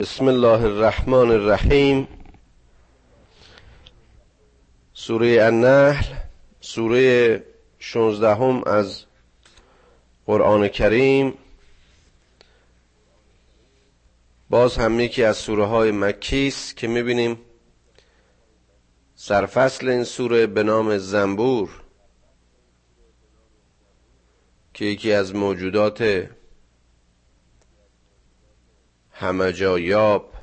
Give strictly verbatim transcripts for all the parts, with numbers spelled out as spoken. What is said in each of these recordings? بسم الله الرحمن الرحیم. سوره النحل، سوره شانزده هم از قرآن کریم، باز هم یکی از سوره های مکی است که میبینیم سرفصل این سوره به نام زنبور که یکی از موجودات همه جا یاب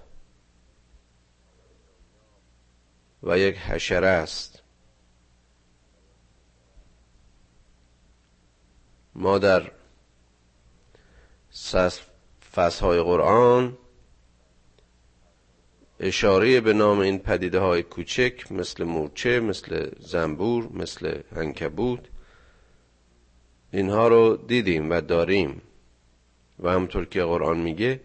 و یک حشره است. ما در فصل‌های قرآن اشاره به نام این پدیده های کوچک مثل مورچه، مثل زنبور، مثل عنکبوت، اینها رو دیدیم و داریم و همطور که قرآن میگه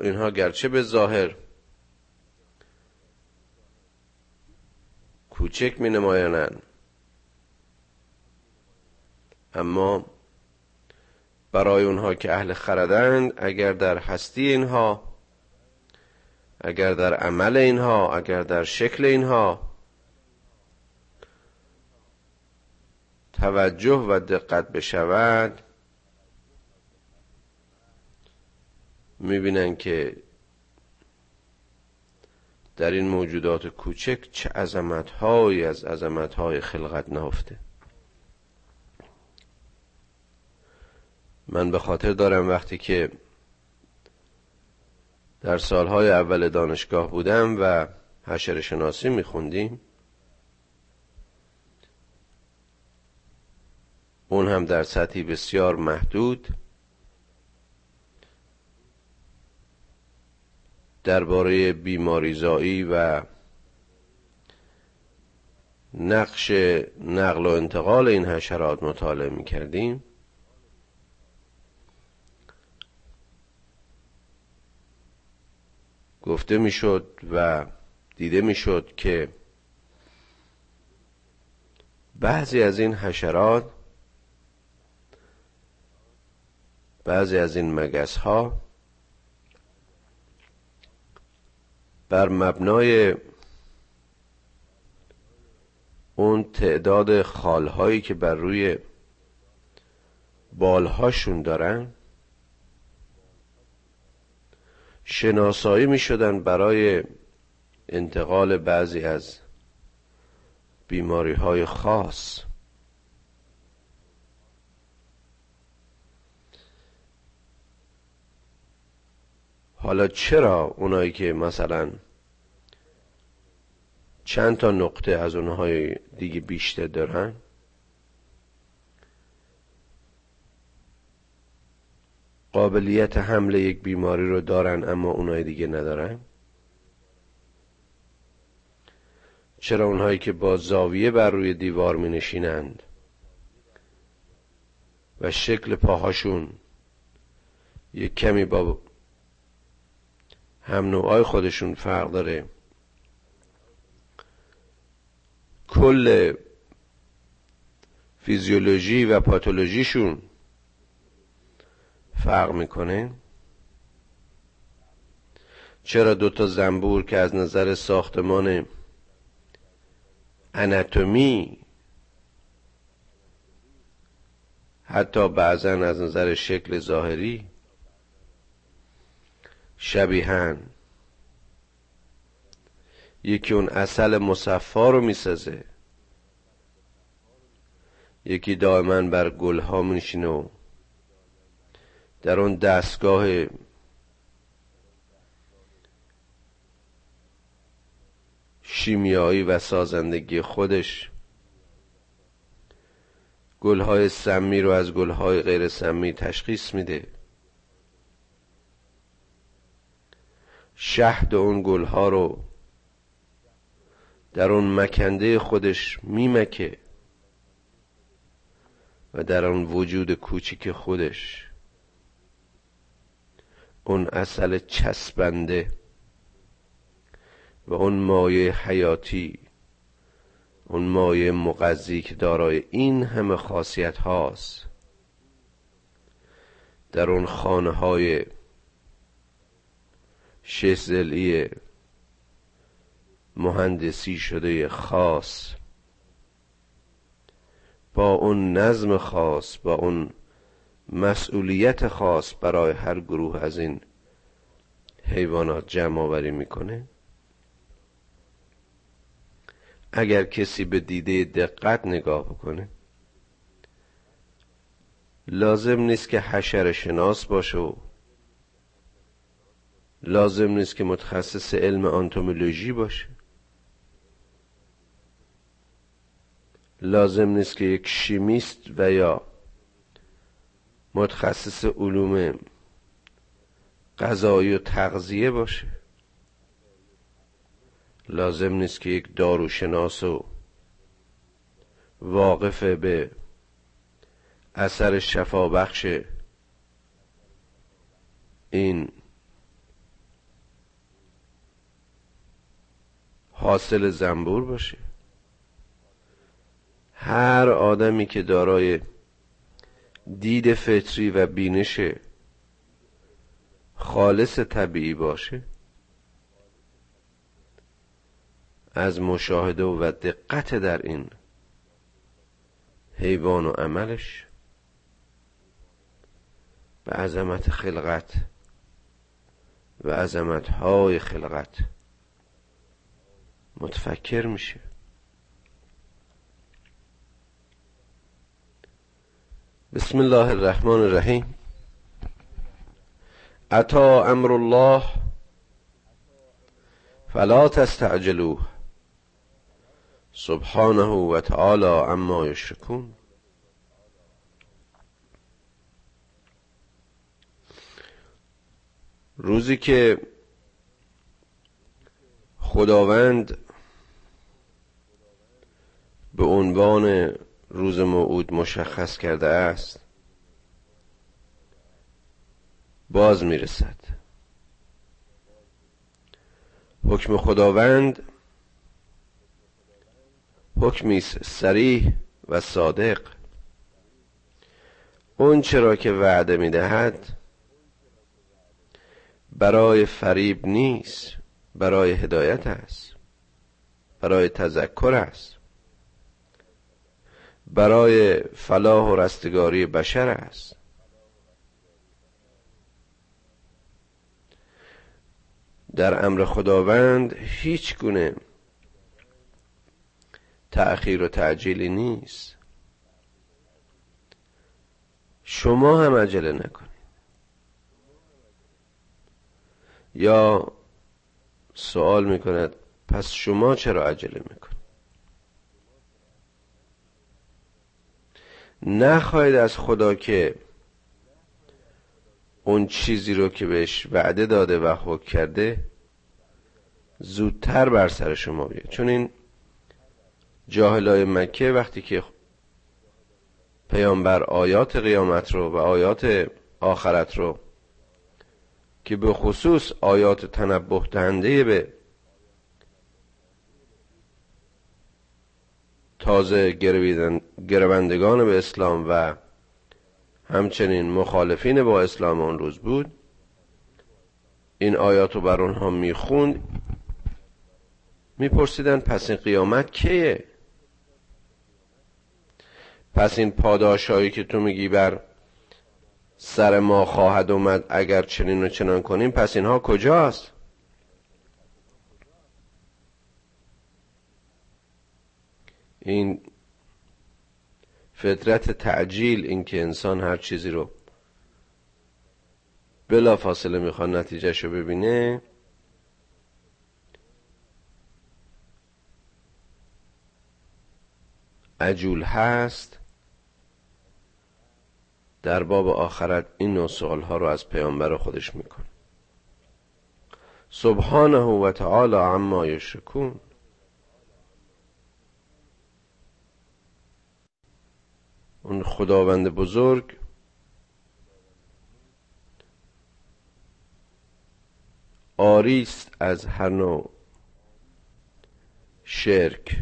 اینها گرچه به ظاهر کوچک می نمایانند اما برای اونها که اهل خردند، اگر در هستی اینها، اگر در عمل اینها، اگر در شکل اینها توجه و دقت بشود، میبینن که در این موجودات کوچک چه عظمت‌هایی از عظمت‌های خلقت نهفته. من به خاطر دارم وقتی که در سالهای اول دانشگاه بودم و حشره شناسی میخوندیم، اون هم در سطحی بسیار محدود، درباره بیماریزایی و نقش نقل و انتقال این حشرات مطالعه می‌کردیم. گفته می‌شد و دیده می‌شد که بعضی از این حشرات، بعضی از این مگس‌ها بر مبنای اون تعداد خالهایی که بر روی بالهاشون دارن شناسایی می شدن برای انتقال بعضی از بیماری های خاص. حالا چرا اونایی که مثلا چند تا نقطه از اونهای دیگه بیشتر دارن قابلیت حمل یک بیماری رو دارن اما اونهای دیگه ندارن؟ چرا اونهایی که با زاویه بر روی دیوار می نشینند و شکل پاهاشون یک کمی با هم نوعای خودشون فرق داره، کل فیزیولوژی و پاتولوژیشون فرق میکنه؟ چرا دوتا زنبور که از نظر ساختمان آناتومی حتی بعضن از نظر شکل ظاهری شبیهن، یکی اون عسل مصفا رو میسازه، یکی دائما بر گلها میشینه و در اون دستگاه شیمیایی و سازندگی خودش گلهای سمی رو از گلهای غیر سمی تشخیص میده، شهد اون گلها رو در اون مکنده خودش میمکه و در اون وجود کوچیک خودش اون عسل چسبنده و اون مایه حیاتی، اون مایه مغذی که دارای این همه خاصیت هاست، در اون خانه های شش ضلعی مهندسی شده خاص، با اون نظم خاص، با اون مسئولیت خاص برای هر گروه از این حیوانات جمع آوری میکنه. اگر کسی به دیده دقت نگاه بکنه، لازم نیست که حشره شناس باشه و لازم نیست که متخصص علم آنتومولوژی باشه، لازم نیست که یک شیمیست و یا متخصص علوم غذایی و تغذیه باشه، لازم نیست که یک داروشناس و واقف به اثر شفابخش این حاصل زنبور باشه. هر آدمی که دارای دید فطری و بینش خالص طبیعی باشه، از مشاهده و دقت در این حیوان و عملش به عظمت خلقت و عظمت‌های خلقت متفکر میشه. بسم الله الرحمن الرحیم. عطا امر الله فلا تستعجلوه سبحانه و تعالی عما یشرکون. روزی که خداوند به عنوان روز موعود مشخص کرده است باز میرسد. حکم خداوند حکمی صریح و صادق، اون چرا که وعده میدهد برای فریب نیست، برای هدایت است، برای تذکر است، برای فلاح و رستگاری بشر است. در امر خداوند هیچ گونه تأخیر و تعجیلی نیست. شما هم عجله نکنید. یا سوال میکند پس شما چرا عجله میکنید؟ نخواهید از خدا که اون چیزی رو که بهش وعده داده و حکم کرده زودتر بر سر شما بیاد. چون این جاهلای مکه وقتی که پیامبر آیات قیامت رو و آیات آخرت رو که به خصوص آیات تنبه دهنده به تازه گروندگان به اسلام و همچنین مخالفین با اسلام آن روز بود، این آیاتو بر اونها میخوند، میپرسیدن پس این قیامت کیه؟ پس این پاداشایی که تو میگی بر سر ما خواهد اومد اگر چنین و چنان کنیم، پس اینها کجاست؟ این فطرت تعجیل، این که انسان هر چیزی رو بلا فاصله میخواد نتیجهش رو ببینه، عجول هست. در باب آخرت این نوع سوالها رو از پیامبر خودش میکنه. سبحانه و تعالی عما یشرکون. اون خداوند بزرگ عاری است از هر نوع شرک.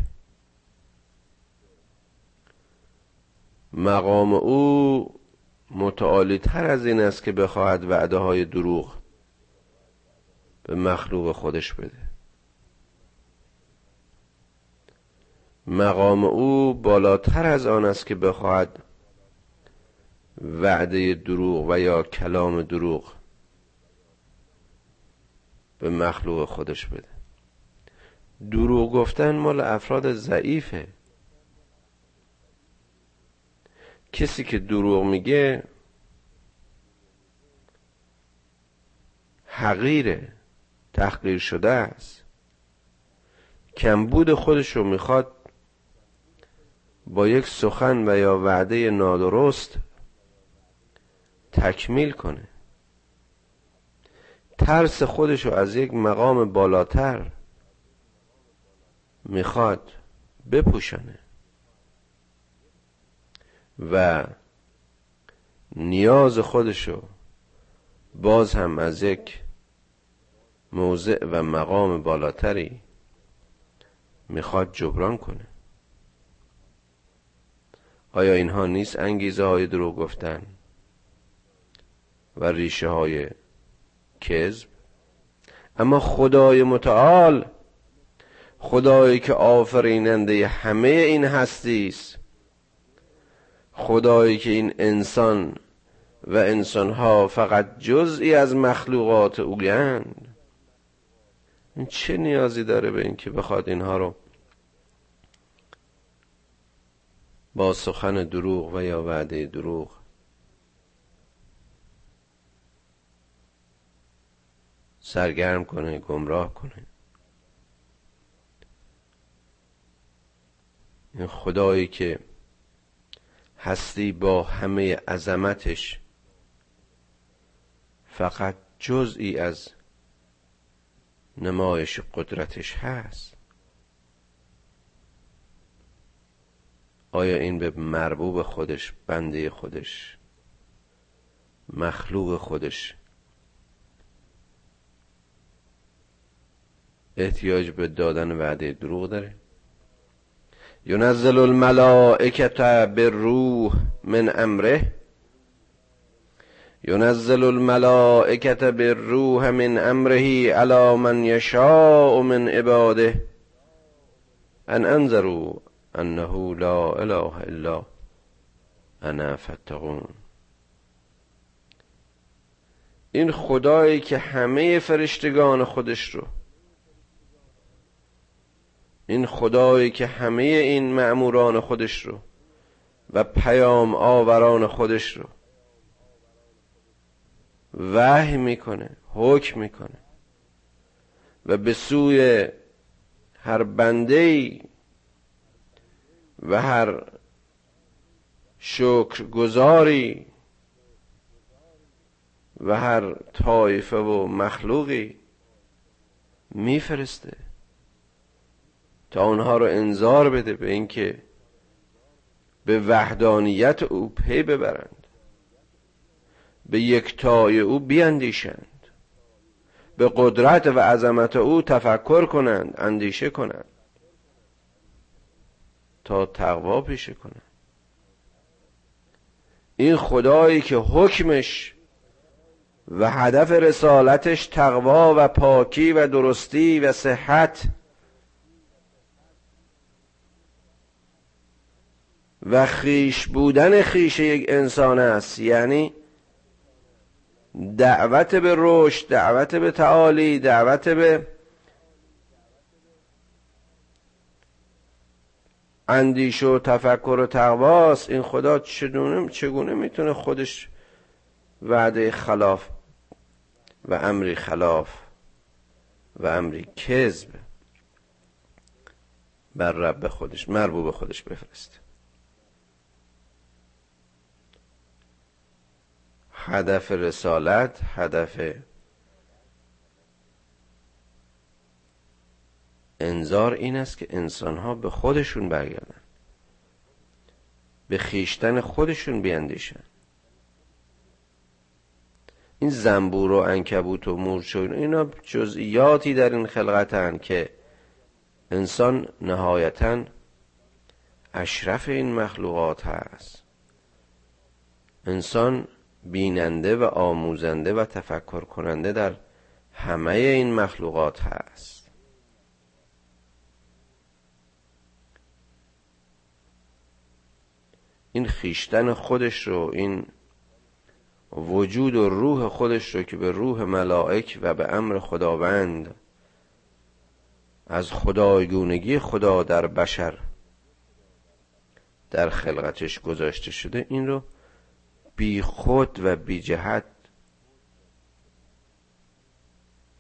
مقام او متعالی تر از این است که بخواهد وعده های دروغ به مخلوق خودش بده. مقام او بالاتر از آن است که بخواهد وعده دروغ و یا کلام دروغ به مخلوق خودش بده. دروغ گفتن مال افراد ضعیفه. کسی که دروغ میگه حقیره، تحقیر شده است. کمبود خودش رو میخواد با یک سخن و یا وعده نادرست تکمیل کنه. ترس خودش رو از یک مقام بالاتر میخواد بپوشانه و نیاز خودشو باز هم از یک موضع و مقام بالاتری میخواد جبران کنه. آیا اینها نیست انگیزه های دروغ گفتن و ریشه های کذب؟ اما خدای متعال، خدایی که آفریننده همه این هستی است، خدایی که این انسان و انسانها فقط جزئی از مخلوقات اویند، این چه نیازی داره به اینکه بخواد اینها رو با سخن دروغ و یا وعده دروغ سرگرم کنه، گمراه کنه؟ این خدایی که هستی با همه عظمتش فقط جزئی از نمایش قدرتش هست، آیا این به مربوب خودش، بنده خودش، مخلوق خودش احتیاج به دادن وعده دروغ داره؟ ینزل الملائکه بالروح من امره، ینزل الملائکه بالروح من امره علی من یشاء من عباده ان انذروا انه لا اله الا انا فاتقون. این خدایی که همه فرشتگان خودش رو، این خدایی که همه این مأموران خودش رو و پیام آوران خودش رو وحی میکنه، حکم میکنه و به سوی هر بنده‌ای و هر شکرگزاری و هر طایفه و مخلوقی میفرسته تا اونها رو انذار بده به اینکه به وحدانیت او پی ببرند، به یکتای او بیاندیشند، به قدرت و عظمت او تفکر کنند، اندیشه کنند تا تقوا پیشه کنند. این خدایی که حکمش و هدف رسالتش تقوا و پاکی و درستی و صحت و خیش بودن خیش یک انسان است، یعنی دعوت به رشد، دعوت به تعالی، دعوت به اندیشه و تفکر و تقواست. این خدا چگونه چگونه میتونه خودش وعده خلاف و امری خلاف و امری کذب بر رب خودش، مربوب خودش بفرسته؟ هدف رسالت، هدف انذار این است که انسانها به خودشون برگردن، به خیشتن خودشون بیندیشن. این زنبور و عنکبوت و مورچ و اینا جزئیاتی در این خلقتن که انسان نهایتاً اشرف این مخلوقات هست. انسان بیننده و آموزنده و تفکر کننده در همه این مخلوقات هست. این خیشتن خودش رو، این وجود و روح خودش رو که به روح ملائک و به امر خداوند از خدایگونگی خدا در بشر در خلقتش گذاشته شده، این رو بی خود و بی جهت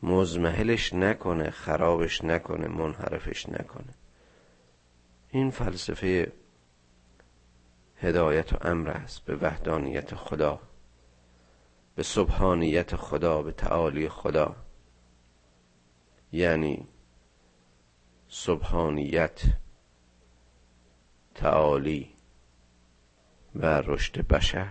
مزمحلش نکنه، خرابش نکنه، منحرفش نکنه. این فلسفه هدایت و امر است به وحدانیت خدا، به سبحانیت خدا، به تعالی خدا. یعنی سبحانیت، تعالی و رشد بشر.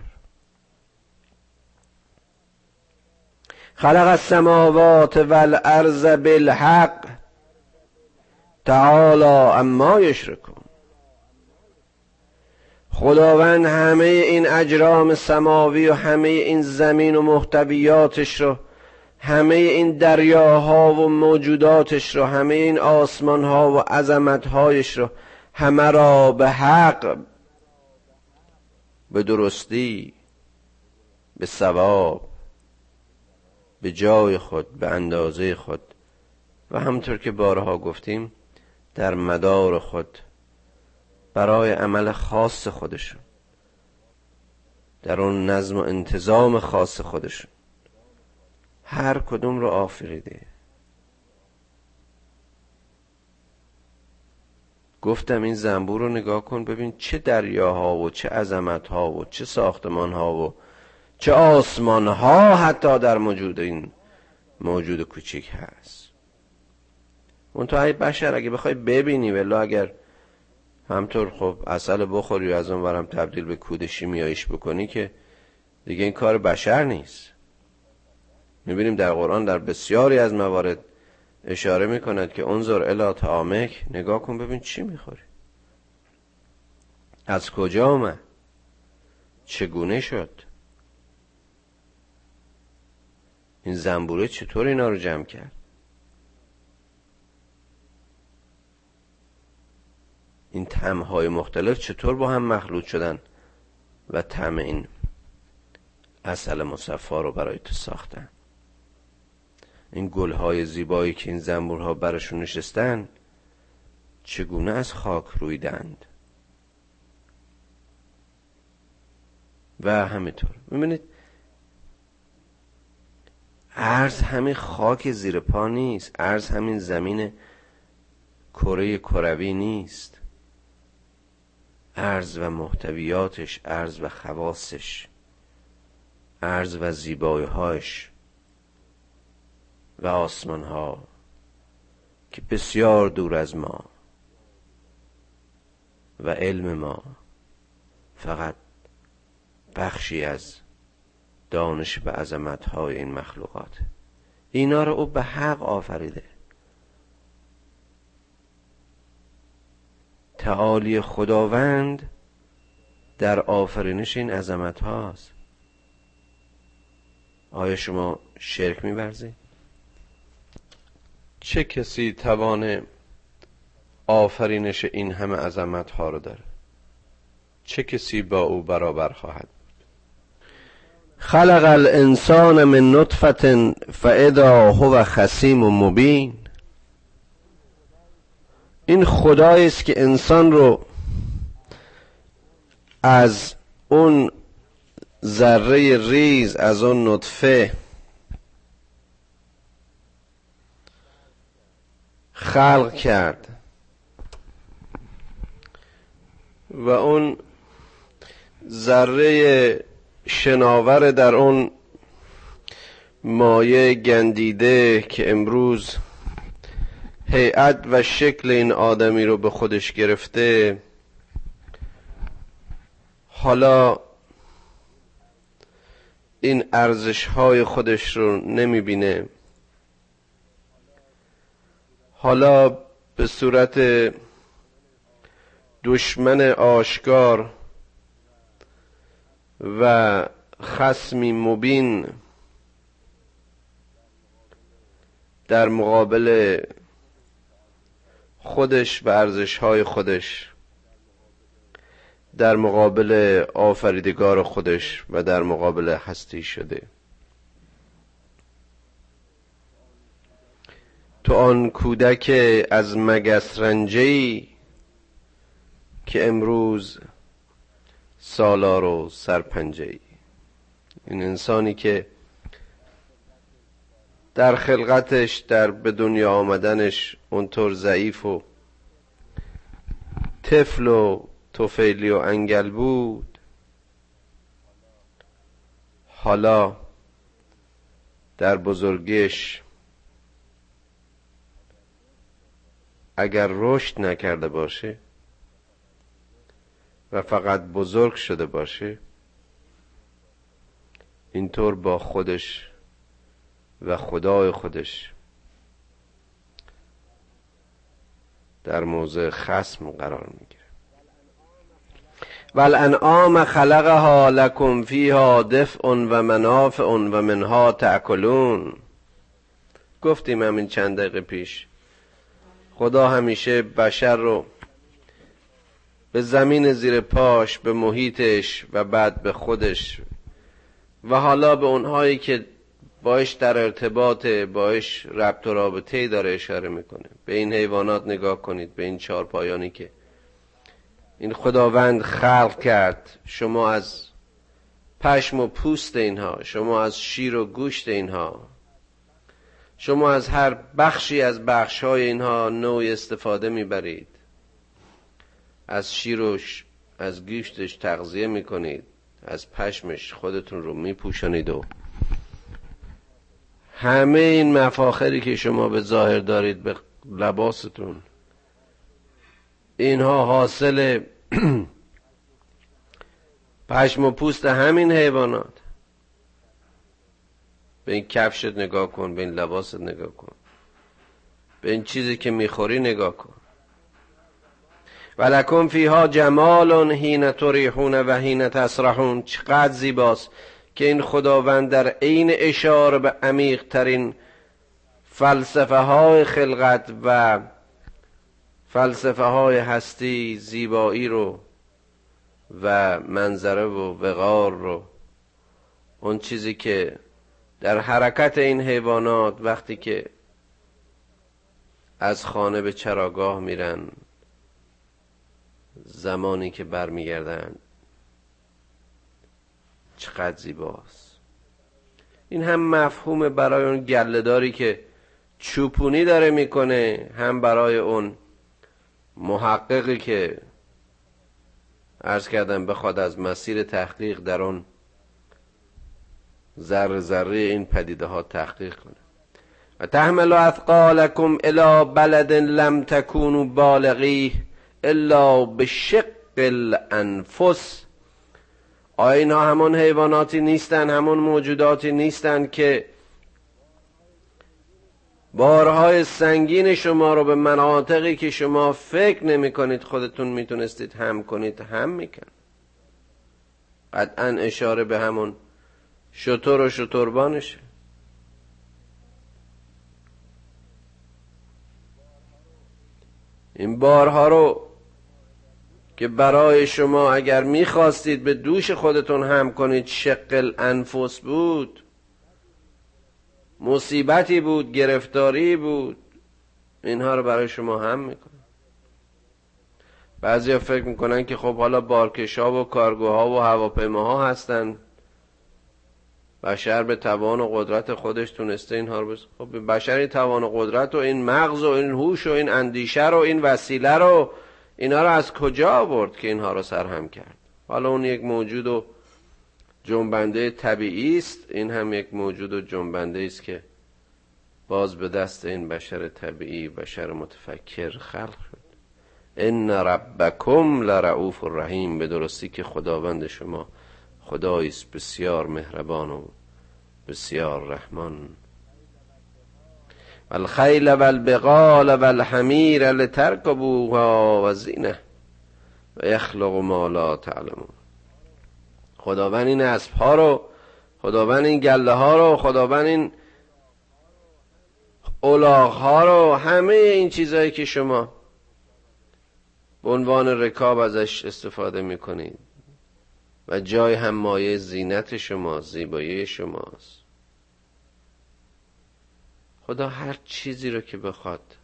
خلق السماوات والارض بالحق تعالی عما یشرکون. خداوند همه این اجرام سماوی و همه این زمین و محتویاتش رو، همه این دریاها و موجوداتش رو، همه این آسمانها و عظمتهایش رو، همه را به حق، به درستی، به ثواب، به جای خود، به اندازه خود و همطور که بارها گفتیم در مدار خود، برای عمل خاص خودشون، در اون نظم و انتظام خاص خودشون هر کدوم رو آفریده. گفتم این زنبور رو نگاه کن ببین چه دریاها و چه عظمتها و چه ساختمانها و چه آسمانها حتی در موجود این موجود کوچیک هست. اون تو ای بشر اگه بخوای ببینی، والله اگر همطور خب عسل بخوری و از اون برم تبدیل به کود شیمیاییش بکنی که دیگه این کار بشر نیست. میبینیم در قرآن در بسیاری از موارد اشاره میکند که انظر الی طعامک، نگاه کن ببین چی میخوری، از کجا آمد، چگونه شد، این زنبوره چطور اینا رو جمع کرد، این طعمهای مختلف چطور با هم مخلوط شدن و طعم این عسل مصفا رو برای تو ساختن، این گلهای زیبایی که این زنبورها برشون نشستن چگونه از خاک رویدند و همینطور. میبینید ارض همین خاک زیر پا نیست، ارض همین زمین کره کروی نیست، ارض و محتویاتش، ارض و خواصش، ارض و زیبایی‌هاش و آسمان ها که بسیار دور از ما و علم ما فقط بخشی از دانش و عظمت های این مخلوقات. اینا رو او به حق آفریده، تعالی خداوند در آفرینش این عظمت هاست. آیا شما شرک می‌ورزید؟ چه کسی توان آفرینش این همه عظمت ها رو داره؟ چه کسی با او برابر خواهد بود؟ خلق الانسان من نطفه فاذا هو خصیم مبین. این خدایی است که انسان رو از اون ذره ریز، از اون نطفه خلق کرد و اون ذره شناور در اون مایه گندیده که امروز هیئت و شکل این آدمی رو به خودش گرفته، حالا این ارزش‌های خودش رو نمی‌بینه، حالا به صورت دشمن آشکار و خصمی مبین در مقابل خودش و ارزش‌های خودش، در مقابل آفریدگار خودش و در مقابل هستی شده. تو آن کودک از مگس رنجه‌ای که امروز سالار و سرپنجه‌ای. این انسانی که در خلقتش، در به دنیا آمدنش اونطور ضعیف و طفل و طفیلی و انگل بود، حالا در بزرگیش اگر رشد نکرده باشه و فقط بزرگ شده باشه، اینطور با خودش و خدای خودش در موضع خصم قرار میگیره. والانعام خلقها لکم فیها دفع و منافع و منها تأکلون. گفتیم همین چند دقیقه پیش خدا همیشه بشر رو به زمین زیر پاش، به محیطش و بعد به خودش و حالا به اونهایی که باش در ارتباطه، باش ربط و رابطه‌ای داره اشاره میکنه. به این حیوانات نگاه کنید، به این چهارپایانی که این خداوند خلق کرد. شما از پشم و پوست اینها، شما از شیر و گوشت اینها، شما از هر بخشی از بخش‌های اینها نوعی استفاده میبرید. از شیرش، از گوشتش تغذیه میکنید، از پشمش خودتون رو میپوشانید و همه این مفاخری که شما به ظاهر دارید به لباستون، اینها حاصل پشم و پوست همین حیوانات. به این کفشت نگاه کن، به این لباست نگاه کن، به این چیزی که میخوری نگاه کن. ولکم فیها جمالون حین تریحون و حین تسرحون. چقدر زیباست که این خداوند در عین اشاره به عمیق ترین فلسفه های خلقت و فلسفه های هستی، زیبایی رو و منظره و وقار رو، اون چیزی که در حرکت این حیوانات وقتی که از خانه به چراگاه میرن، زمانی که برمیگردن، چقدر زیباست. این هم مفهوم برای اون گله‌داری که چوپونی داره میکنه، هم برای اون محققی که عرض کردم بخواد از مسیر تحقیق در اون ذره ذره این پدیده ها تحقیق کنه. و تحمل اثقالکم الی بلد لم تکونوا بالغیه الا بشق الانفس. آیا اینا همون حیواناتی نیستن، همون موجوداتی نیستن که بارهای سنگین شما رو به مناطقی که شما فکر نمی کنید خودتون میتونستید هم کنید هم میکن. قطعا اشاره به همون شتر و شتربانشه. این بارها رو که برای شما اگر میخواستید به دوش خودتون هم کنید شق الانفس بود، مصیبتی بود، گرفتاری بود، اینها رو برای شما هم میکنن. بعضیا فکر میکنن که خب حالا بارکش‌ها و کارگوها و هواپیماها هستن، بشر به توان و قدرت خودش تونسته اینها رو بس... خب بشر این توان و قدرت و این مغز و این هوش و این اندیشه رو، این وسیله رو، اینا رو از کجا آورد که اینها رو سرهم کرد؟ حالا اون یک موجود و جنبنده طبیعی است، این هم یک موجود و جنبنده است که باز به دست این بشر طبیعی، بشر متفکر خلق شد. ان ربکم لرؤوف الرحیم. به درستی که خداوند شما خدایی است بسیار مهربان و بسیار رحمان. والخیل والبغال والحمیر لترکبوها وزینه و یخلق ما لا تعلمون. خداوند این اسب ها رو، خداوند این گله ها رو، خداوند این الاغ ها رو، همه این چیزایی که شما به عنوان رکاب ازش استفاده میکنید و جای هم مایه زینت شما، زیبایی شماست. خدا هر چیزی رو که بخواد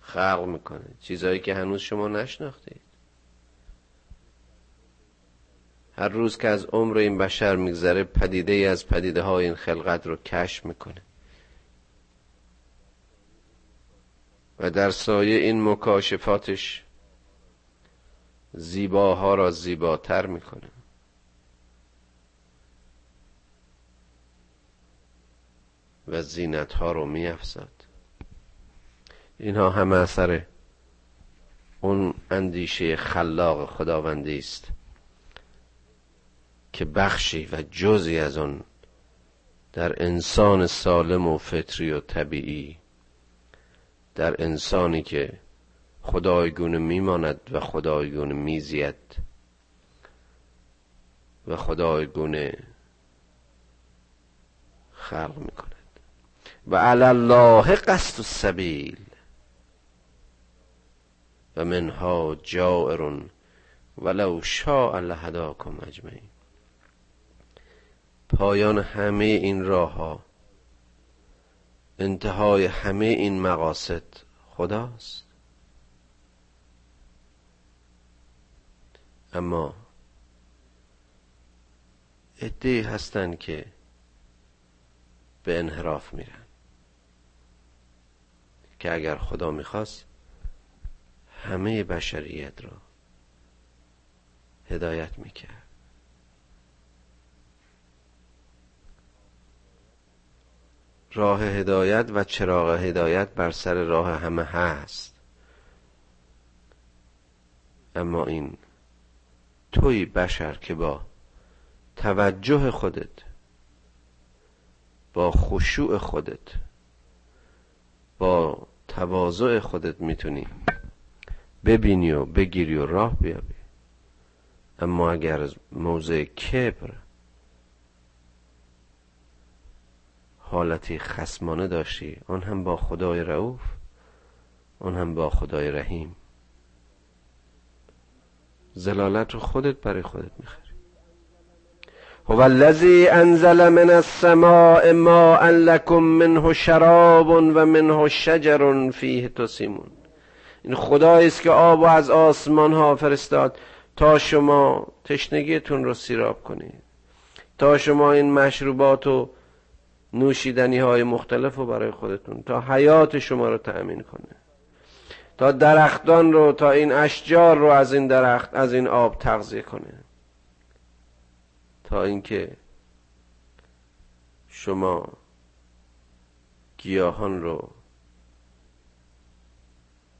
خلق میکنه، چیزایی که هنوز شما نشناختید. هر روز که از عمر این بشر میگذره پدیده ای از پدیده های این خلقت رو کشف میکنه و در سایه این مکاشفاتش زیباها را زیباتر میکنه. و زینت ها رو میافزاد. اینها همه اثر اون اندیشه خلاق خداوندی است که بخشی و جزئی از اون در انسان سالم و فطری و طبیعی، در انسانی که خدایگونه میماند و خدایگونه میزید و خدایگونه خلق میکند. و علی الله قصد السبیل و منها جائر ولو شاء لهداکم اجمعین. پایان همه این راه ها، انتهای همه این مقاصد خداست. اما عده‌ای هستند که به انحراف میرن که اگر خدا میخواست همه بشریت را هدایت میکرد. راه هدایت و چراغ هدایت بر سر راه همه هست، اما این توی بشر که با توجه خودت، با خشوع خودت، با تواضع خودت میتونی ببینی و بگیری و راه بیابی. اما اگر از موضع کبر، حالتی خصمانه داشتی، آن هم با خدای رؤوف، آن هم با خدای رحیم، ذلالت رو خودت برای خودت میخری. هو الذی انزل من السماء ماء لکم منه شراب و منه شجر فیه تسیمون. این خدایی است که آب و از آسمان ها فرستاد تا شما تشنگیتون رو سیراب کنید، تا شما این مشروبات و نوشیدنی های مختلف رو برای خودتون، تا حیات شما رو تأمین کنه، تا درختان رو، تا این اشجار رو از این درخت، از این آب تغذیه کنه، تا اینکه شما گیاهان رو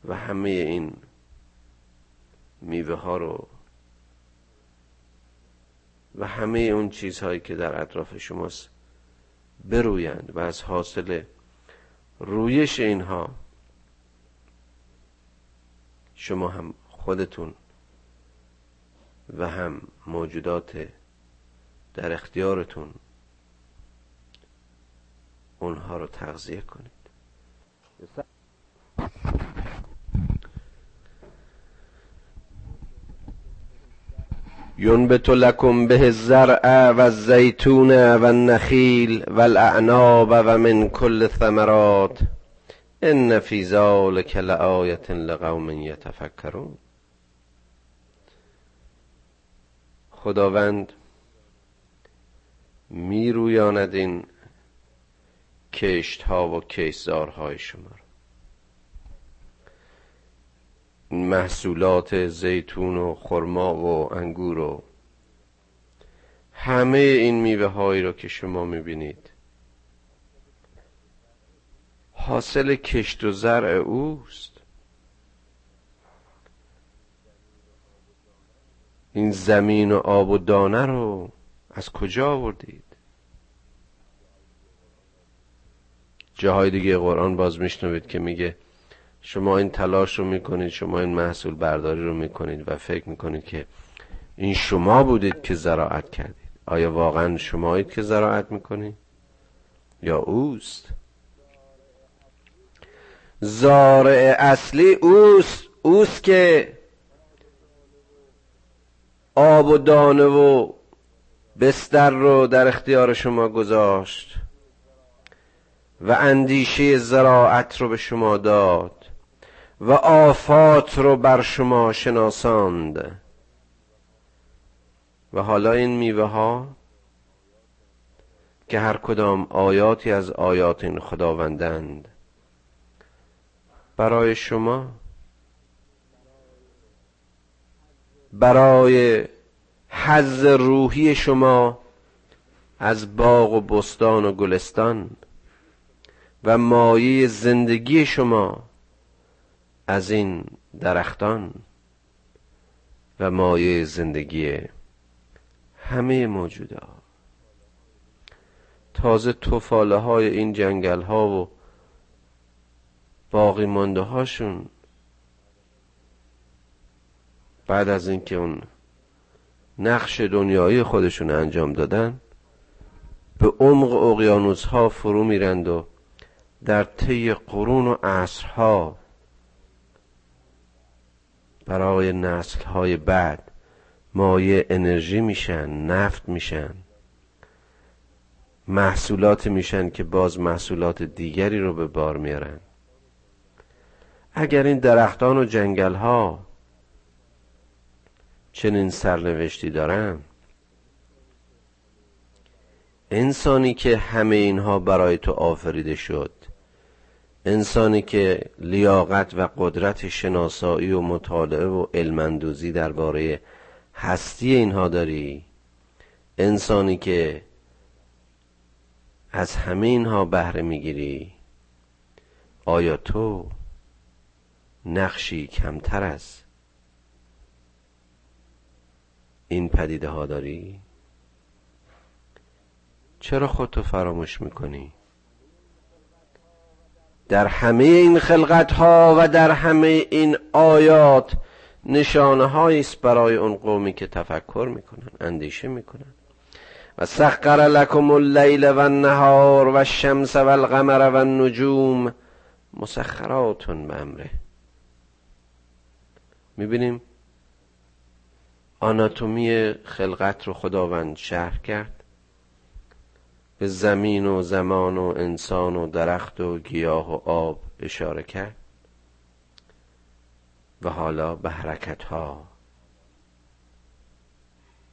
و همه این میوه ها رو و همه اون چیزهایی که در اطراف شماست برویند و از حاصل رویش اینها شما هم خودتون و هم موجودات در اختیارتون اونها رو تغذیه کنید. ینبت لکم به الزرع و الزیتون و النخیل و الاعناب و من کل ثمرات ان فی ذلک لآیة لقوم یتفکرون. خداوند می رویاند این کشت ها و کشتزار های شما را. محصولات زیتون و خرما و انگور و همه این میوه هایی را که شما می بینید حاصل کشت و زرع اوست. این زمین و آب و دانه رو از کجا آوردید؟ جاهای دیگه قرآن باز میشنوید که میگه شما این تلاش رو میکنید، شما این محصول برداری رو میکنید و فکر میکنید که این شما بودید که زراعت کردید. آیا واقعا شمایید که زراعت میکنید یا اوست؟ زارع اصلی اوست، اوست که آب و دانه و بستر رو در اختیار شما گذاشت و اندیشه زراعت رو به شما داد و آفات رو بر شما شناساند. و حالا این میوه ها که هر کدام آیاتی از آیات این خداوندند، برای شما، برای حظ روحی شما از باغ و بستان و گلستان و مایه زندگی شما از این درختان و مایه زندگی همه موجوده. تازه توفاله های این جنگل ها و باقی مانده هاشون بعد از اینکه اون نقش دنیایی خودشون انجام دادن، به عمق اقیانوس ها فرو میرند و در طی قرون و عصرها برای نسل های بعد مایه انرژی میشن، نفت میشن، محصولات میشن که باز محصولات دیگری رو به بار میارن. اگر این درختان و جنگل ها چنین سرنوشتی دارم، انسانی که همه اینها برای تو آفریده شد، انسانی که لیاقت و قدرت شناسایی و مطالعه و علم‌اندوزی درباره هستی اینها داری، انسانی که از همه اینها بهره میگیری، آیا تو نقشی کمتر است این پدیده ها داری؟ چرا خودتو فراموش میکنی؟ در همه این خلقت ها و در همه این آیات نشانه هایی است برای اون قومی که تفکر میکنن، اندیشه میکنن. و سخر لکم اللیل و النهار و الشمس و القمر و النجوم مسخرات بامره. میبینیم آناتومی خلقت رو خداوند شرح کرد، به زمین و زمان و انسان و درخت و گیاه و آب اشاره کرد و حالا به حرکت ها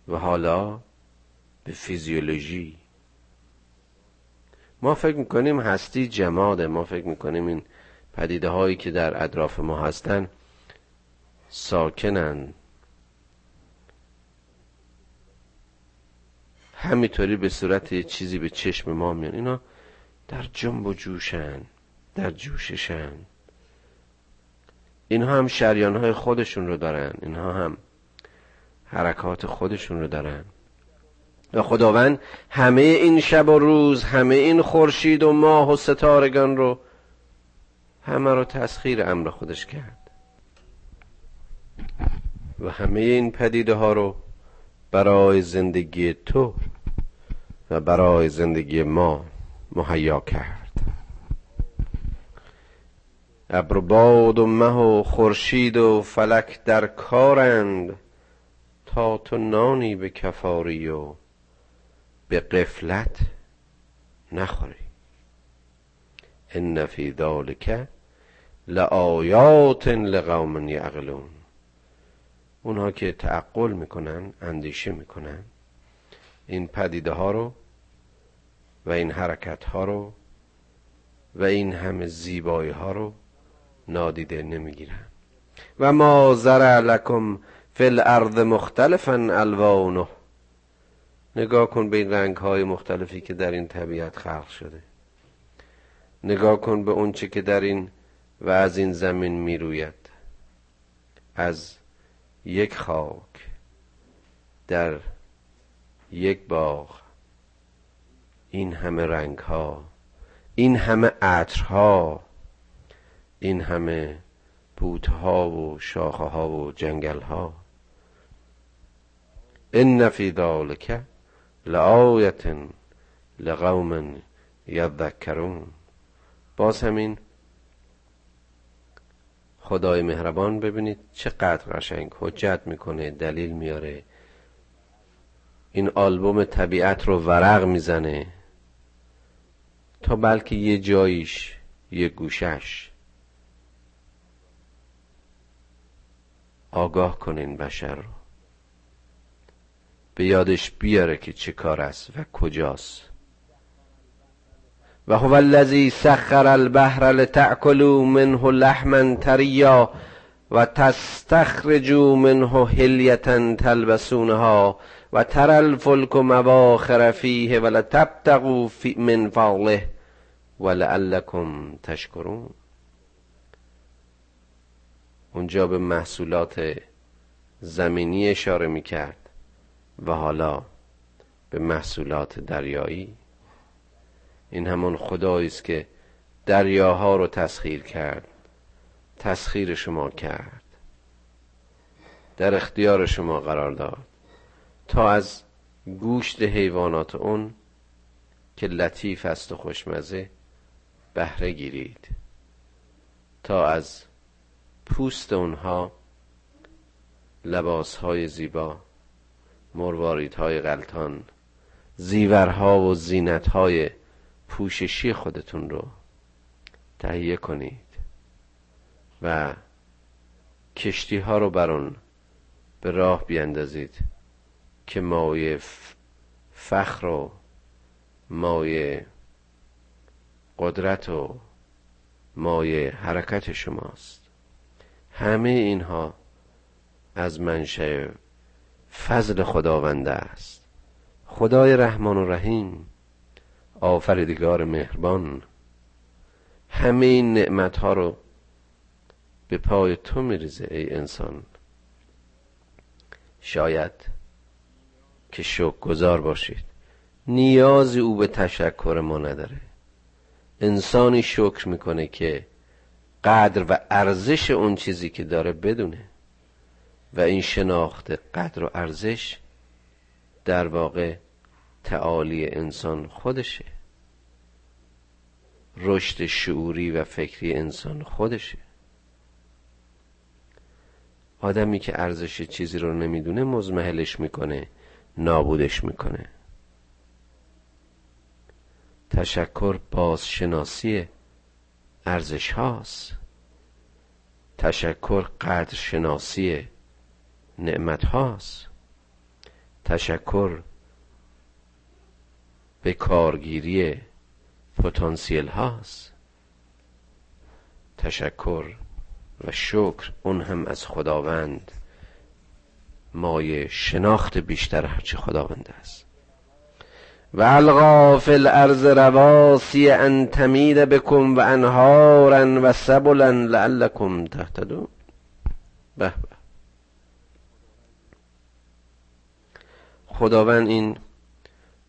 و حالا به فیزیولوژی. ما فکر میکنیم هستی جماده، ما فکر میکنیم این پدیده هایی که در اطراف ما هستن ساکنن، همینطوری به صورت یه چیزی به چشم ما میان. اینا در جنب و جوشن، در جوششن. اینها هم شریانهای خودشون رو دارن، اینها هم حرکات خودشون رو دارن. و خداوند همه این شب و روز، همه این خورشید و ماه و ستارگان رو همه رو تسخیر امر خودش کرد و همه این پدیده ها رو برای زندگی تو و برای زندگی ما مهیا کرد. ابر و باد و مه و خورشید و فلک در کارند تا تو نانی به کفاری و به غفلت نخوری. ان فی ذلک لآیات لقوم یعقلون. اونها که تعقل میکنن، اندیشه میکنن، این پدیده ها رو و این حرکت ها رو و این همه زیبایی ها رو نادیده نمیگیرن. و ما زرع لکم فی الارض مختلفا الوانه. نگاه کن به این رنگ های مختلفی که در این طبیعت خلق شده، نگاه کن به اون چه که در این و از این زمین میروید، از یک خاک در یک باغ این همه رنگ ها، این همه عطر ها، این همه بوته ها و شاخه ها و جنگل ها، ان فی ذلک لآیة لقوم یذکرون. باز همین خدای مهربان ببینید چقدر قشنگ حجت میکنه، دلیل میاره، این آلبوم طبیعت رو ورق میزنه تا بلکه یه جاییش، یه گوشش آگاه کنین بشر رو، به یادش بیاره که چه کار است و کجاست. و هو الذی سخر البحر لتأکلوا منه لحما طریا و تستخرجوا منه حلیة تلبسونها و تری الفلک مواخر فیه و لتبتغوا من فضله و لعلکم تشکرون. اونجا به محصولات زمینی اشاره میکرد و حالا به محصولات دریایی. این همون خدایی است که دریاها رو تسخیر کرد، تسخیر شما کرد، در اختیار شما قرار داد تا از گوشت حیوانات اون که لطیف است و خوشمزه بهره گیرید، تا از پوست اونها لباسهای زیبا، مرواریدهای غلطان، زیورها و زینتهای پوششی خودتون رو تهیه کنید و کشتیها رو برون به راه بیندازید که مایه فخر و مایه قدرت و مایه حرکت شماست. همه اینها از منشأ فضل خداوند است، خدای رحمان و رحیم، آفریدگار مهربان. همه این نعمت ها رو به پای تو میریزه ای انسان. شاید که شکرگزار باشید، نیازی او به تشکر ما نداره. انسانی شکر میکنه که قدر و ارزش اون چیزی که داره بدونه، و این شناخت قدر و ارزش در واقع تعالی انسان خودشه، رشد شعوری و فکری انسان خودشه. آدمی که ارزش چیزی رو نمیدونه مضمحلش میکنه، نابودش میکنه. تشکر بازشناسیه ارزش هاست، تشکر قدر شناسی نعمت هاست، تشکر به کارگیری پتانسیل هاست. تشکر و شکر اون هم از خداوند، مایه شناخت بیشتر هرچی خداوند است. و القا فی الارض رواسی ان تمید بکم و انهارا و سبلا لعلکم تهتدون. به به خداوند این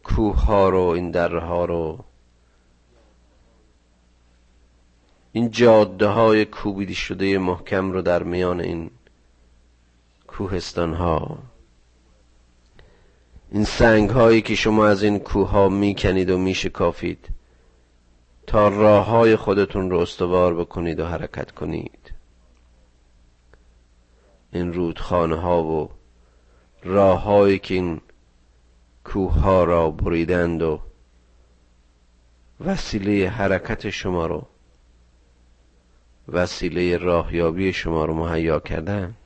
کوه ها رو، این دره ها رو، این جاده های کوبیده شده محکم رو در میان این کوهستان ها، این سنگ هایی که شما از این کوه ها میکنید و میشکافید تا راه های خودتون رو استوار بکنید و حرکت کنید، این رودخانه ها و راه هایی که این کوه ها را بریدند و وسیله حرکت شما رو، وسیله راهیابی شما رو مهیا کردند.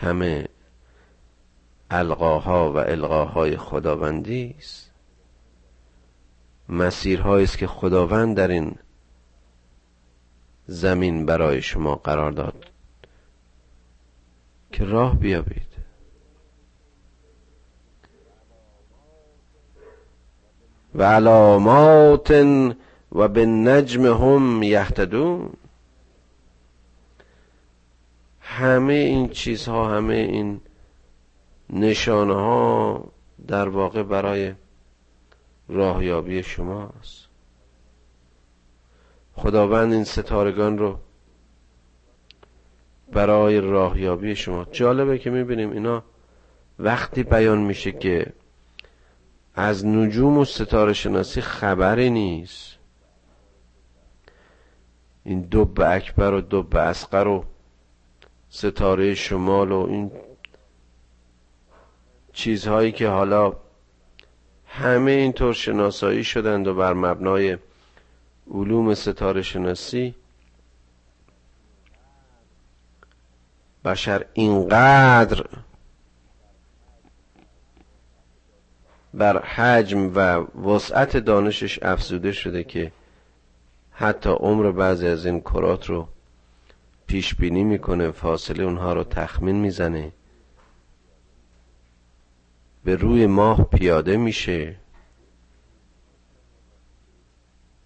همه القاها و القاهای خداوندی است، مسیرهایی است که خداوند در این زمین برای شما قرار داد که راه بیابید. و علامات و بالنجم هم یهتدون. همه این چیزها، همه این نشانه ها در واقع برای راهیابی شماست. خداوند این ستارگان رو برای راهیابی شما. جالبه که میبینیم اینا وقتی بیان میشه که از نجوم و ستاره شناسی خبری نیست، این دب اکبر و دب اصغر و ستاره شمال و این چیزهایی که حالا همه اینطور شناسایی شدند و بر مبنای علوم ستاره شناسی بشر اینقدر بر حجم و وسعت دانشش افزوده شده که حتی عمر بعضی از این کرات رو پیش بینی میکنه، فاصله اونها رو تخمین میزنه، به روی ماه پیاده میشه.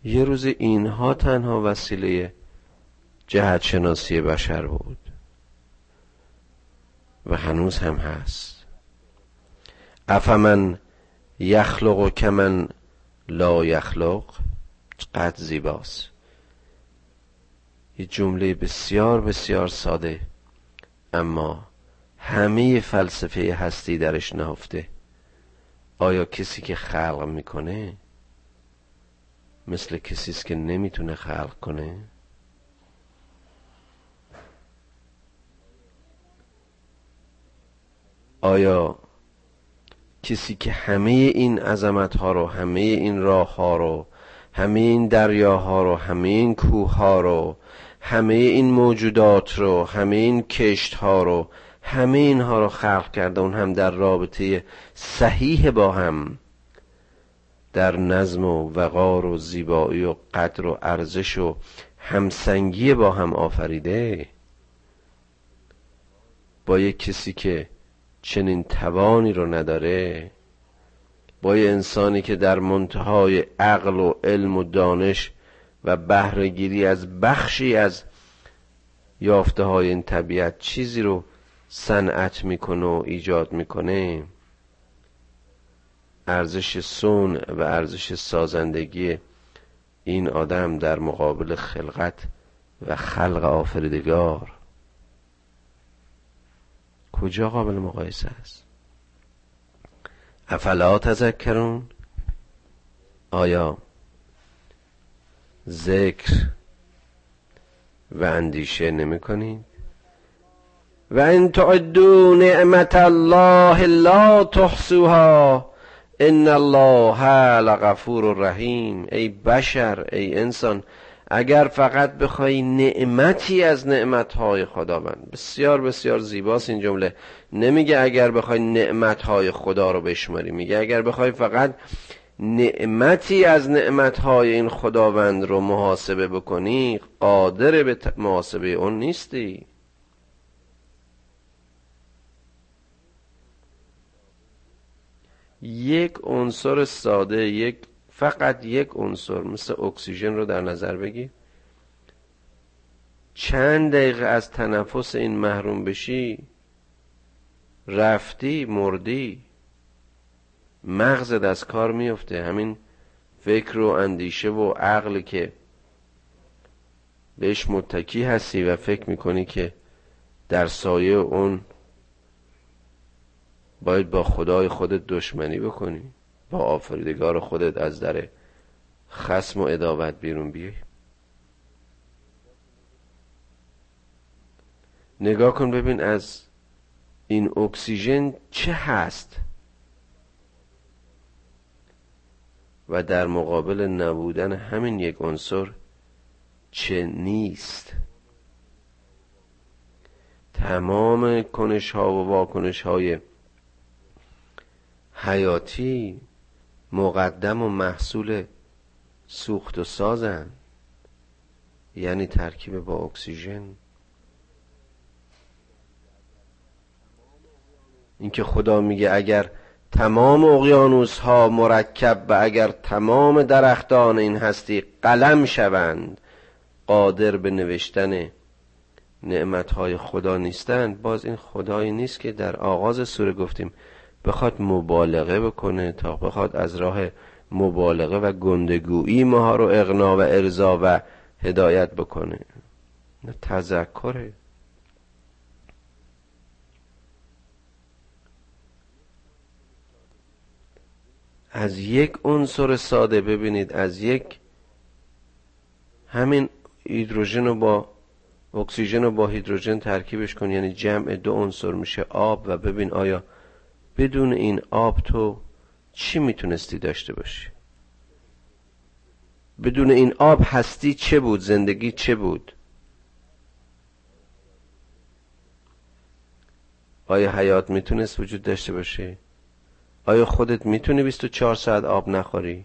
یه روز اینها تنها وسیله جهت شناسی بشر بود و هنوز هم هست. افمن یخلق و کمن لا یخلق. چقدر زیباست، یه جمله بسیار بسیار ساده اما همه فلسفه هستی درش نهفته. آیا کسی که خلق میکنه مثل کسیست که نمیتونه خلق کنه؟ آیا کسی که همه این عظمت ها رو، همه این راه ها رو، همه این دریا ها رو، همه این کوه ها رو، همه این موجودات رو، همه این کشت ها رو، همه اینها رو خلق کرده، اون هم در رابطه صحیح با هم، در نظم و وقار و زیبایی و قدر و ارزش و همسنگی با هم آفریده، با یک کسی که چنین توانی رو نداره، با یه انسانی که در منتهای عقل و علم و دانش و بهره گیری از بخشی از یافته های این طبیعت چیزی رو صنعت میکنه و ایجاد میکنه، ارزش صنع و ارزش سازندگی این آدم در مقابل خلقت و خلق آفریدگار کجا قابل مقایسه است؟ افلا تذکرون. آیا ذکر و اندیشه نمی کنید؟ و ان تعدوا نعمت الله لا تحصوها ان الله لغفور رحیم. ای بشر، ای انسان، اگر فقط بخوای نعمتی از نعمتهای خداوند، بسیار بسیار زیباست این جمله، نمیگه اگر بخوای نعمتهای خدا رو بشماری، میگه اگر بخوای فقط نعمتی از نعمتهای این خداوند رو محاسبه بکنی، قادر به محاسبه اون نیستی. یک عنصر ساده، یک فقط یک عنصر مثل اکسیژن رو در نظر بگی، چند دقیقه از تنفس این محروم بشی، رفتی، مردی، مغزت از کار میفته. همین فکر و اندیشه و عقلی که بهش متکی هستی و فکر میکنی که در سایه اون باید با خدای خودت دشمنی بکنی، با آفریدگار خودت از در خصم و عداوت بیرون بیای. نگاه کن ببین از این اکسیژن چه هست و در مقابل نبودن همین یک عنصر چه نیست. تمام کنش ها و واکنش های حیاتی مقدم و محصول سوخت و سازن، یعنی ترکیب با اکسیژن. اینکه خدا میگه اگر تمام اقیانوس ها مرکب و اگر تمام درختان این هستی قلم شوند، قادر به نوشتن نعمت های خدا نیستند، باز این خدایی نیست که در آغاز سوره گفتیم بخواد مبالغه بکنه تا بخواد از راه مبالغه و گندگویی ماها رو اقناع و ارضا و هدایت بکنه. تذکره. از یک عنصر ساده، ببینید از یک، همین هیدروژن رو با اکسیژن رو با هیدروژن ترکیبش کن، یعنی جمع دو عنصر میشه آب، و ببین آیا بدون این آب تو چی میتونستی داشته باشی؟ بدون این آب هستی چه بود؟ زندگی چه بود؟ آیا حیات میتونست وجود داشته باشه؟ آیا خودت میتونی بیست و چهار ساعت آب نخوری؟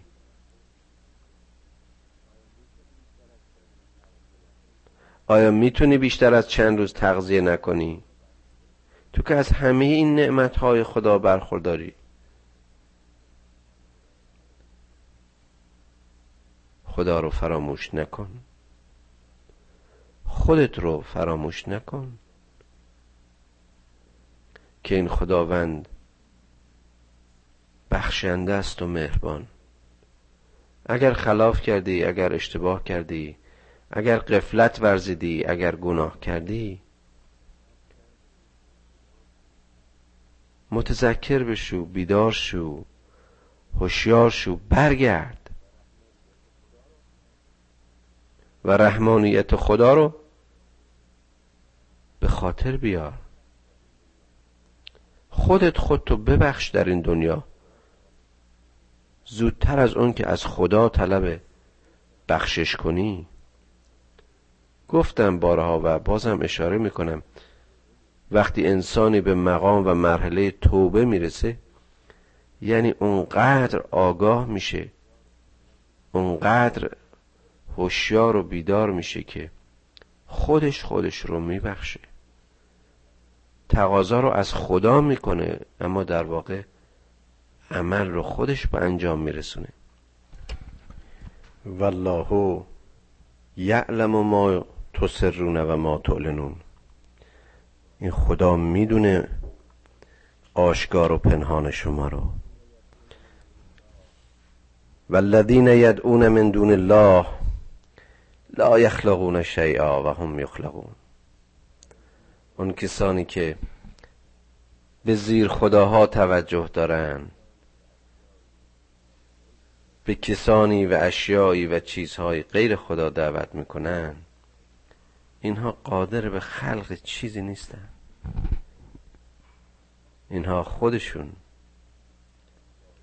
آیا میتونی بیشتر از چند روز تغذیه نکنی؟ تو که از همه این نعمتهای خدا برخورداری، خدا رو فراموش نکن، خودت رو فراموش نکن که این خداوند بخشنده است و مهربان. اگر خلاف کردی، اگر اشتباه کردی، اگر غفلت ورزیدی، اگر گناه کردی، متذکر بشو، بیدار شو، هوشیار شو، برگرد و رحمانیت خدا رو به خاطر بیار. خودت خودتو ببخش در این دنیا، زودتر از اون که از خدا طلب بخشش کنی. گفتم بارها و بازم اشاره میکنم، وقتی انسانی به مقام و مرحله توبه میرسه، یعنی اونقدر آگاه میشه، اونقدر هوشیار و بیدار میشه که خودش خودش رو میبخشه، تقاضا رو از خدا میکنه، اما در واقع عمل رو خودش به انجام میرسونه. والله یعلم ما تسرون و ما تعلنون. این خدا میدونه آشکار و پنهان شما رو. والذین یدعون من دون الله لا یخلقون شیئا و هم یخلقون. اون کسانی که به زیر خداها توجه دارن، به کسانی و اشیایی و چیزهای غیر خدا دعوت میکنن، اینها قادر به خلق چیزی نیستن. اینها خودشون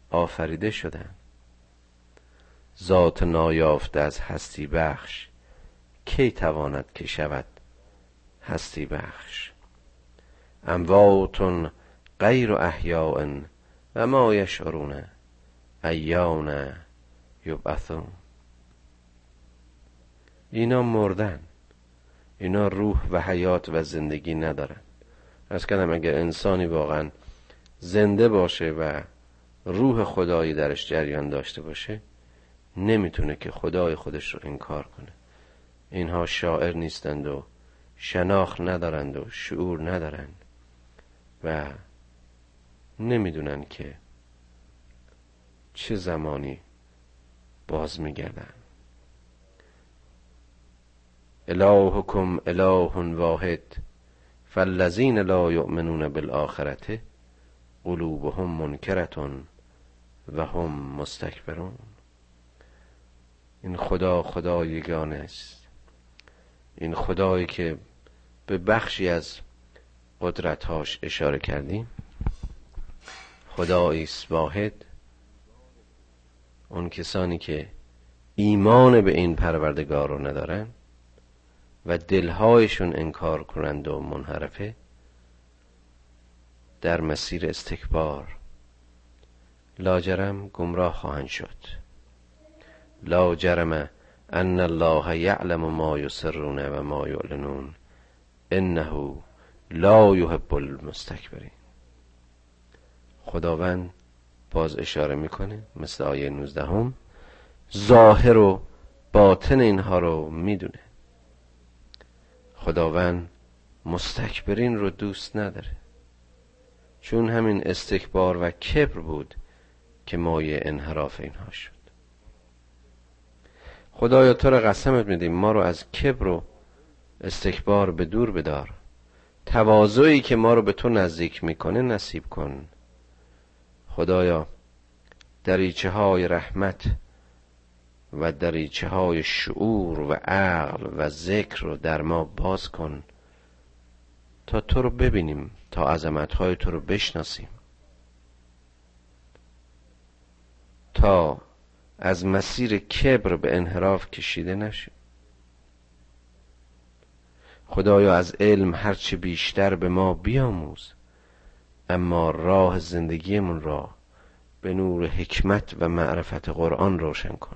آفریده شدن. ذات نایافته از هستی بخش کی تواند که شود هستی بخش؟ امواتن غیر احیاء و ما یشعرون ایان یبعثون. اینا مردن، اینا روح و حیات و زندگی ندارن. از کنم اگر انسانی واقعا زنده باشه و روح خدایی درش جریان داشته باشه، نمیتونه که خدای خودش رو انکار کنه. اینها شاعر نیستند و شناخت ندارند و شعور ندارند و نمیدونن که چه زمانی باز میگردن. الهکم اله واحد فالذین لا یؤمنون بالآخرة قلوبهم منکرة و هم مستکبرون. این خدا خدا یگانه است. این خدایی که به بخشی از قدرت‌هاش اشاره کردیم، خدایی است واحد. اون کسانی که ایمان به این پروردگار رو ندارن و دلهایشون انکار کنند و منحرفه، در مسیر استکبار لاجرم گمراه خواهند شد. لاجرم ان الله یعلم ما یسرون و ما یعلنون انه لا یحب المستكبرین. خداوند باز اشاره میکنه مثل آیه نوزده هم، ظاهر و باطن اینها رو میدونه. خداوند مستکبرین رو دوست نداره، چون همین استکبار و کبر بود که مایه انحراف اینها شد. خدایا تو را قسمت میدیم ما رو از کبر و استکبار به دور بدار، تواضعی که ما رو به تو نزدیک میکنه نصیب کن. خدایا دریچه های رحمت و دریچه های شعور و عقل و ذکر رو در ما باز کن تا تو رو ببینیم، تا عظمت های تو رو بشناسیم، تا از مسیر کبر به انحراف کشیده نشیم. خدایا از علم هرچه بیشتر به ما بیاموز، اما راه زندگیمون را به نور حکمت و معرفت قرآن روشن کن.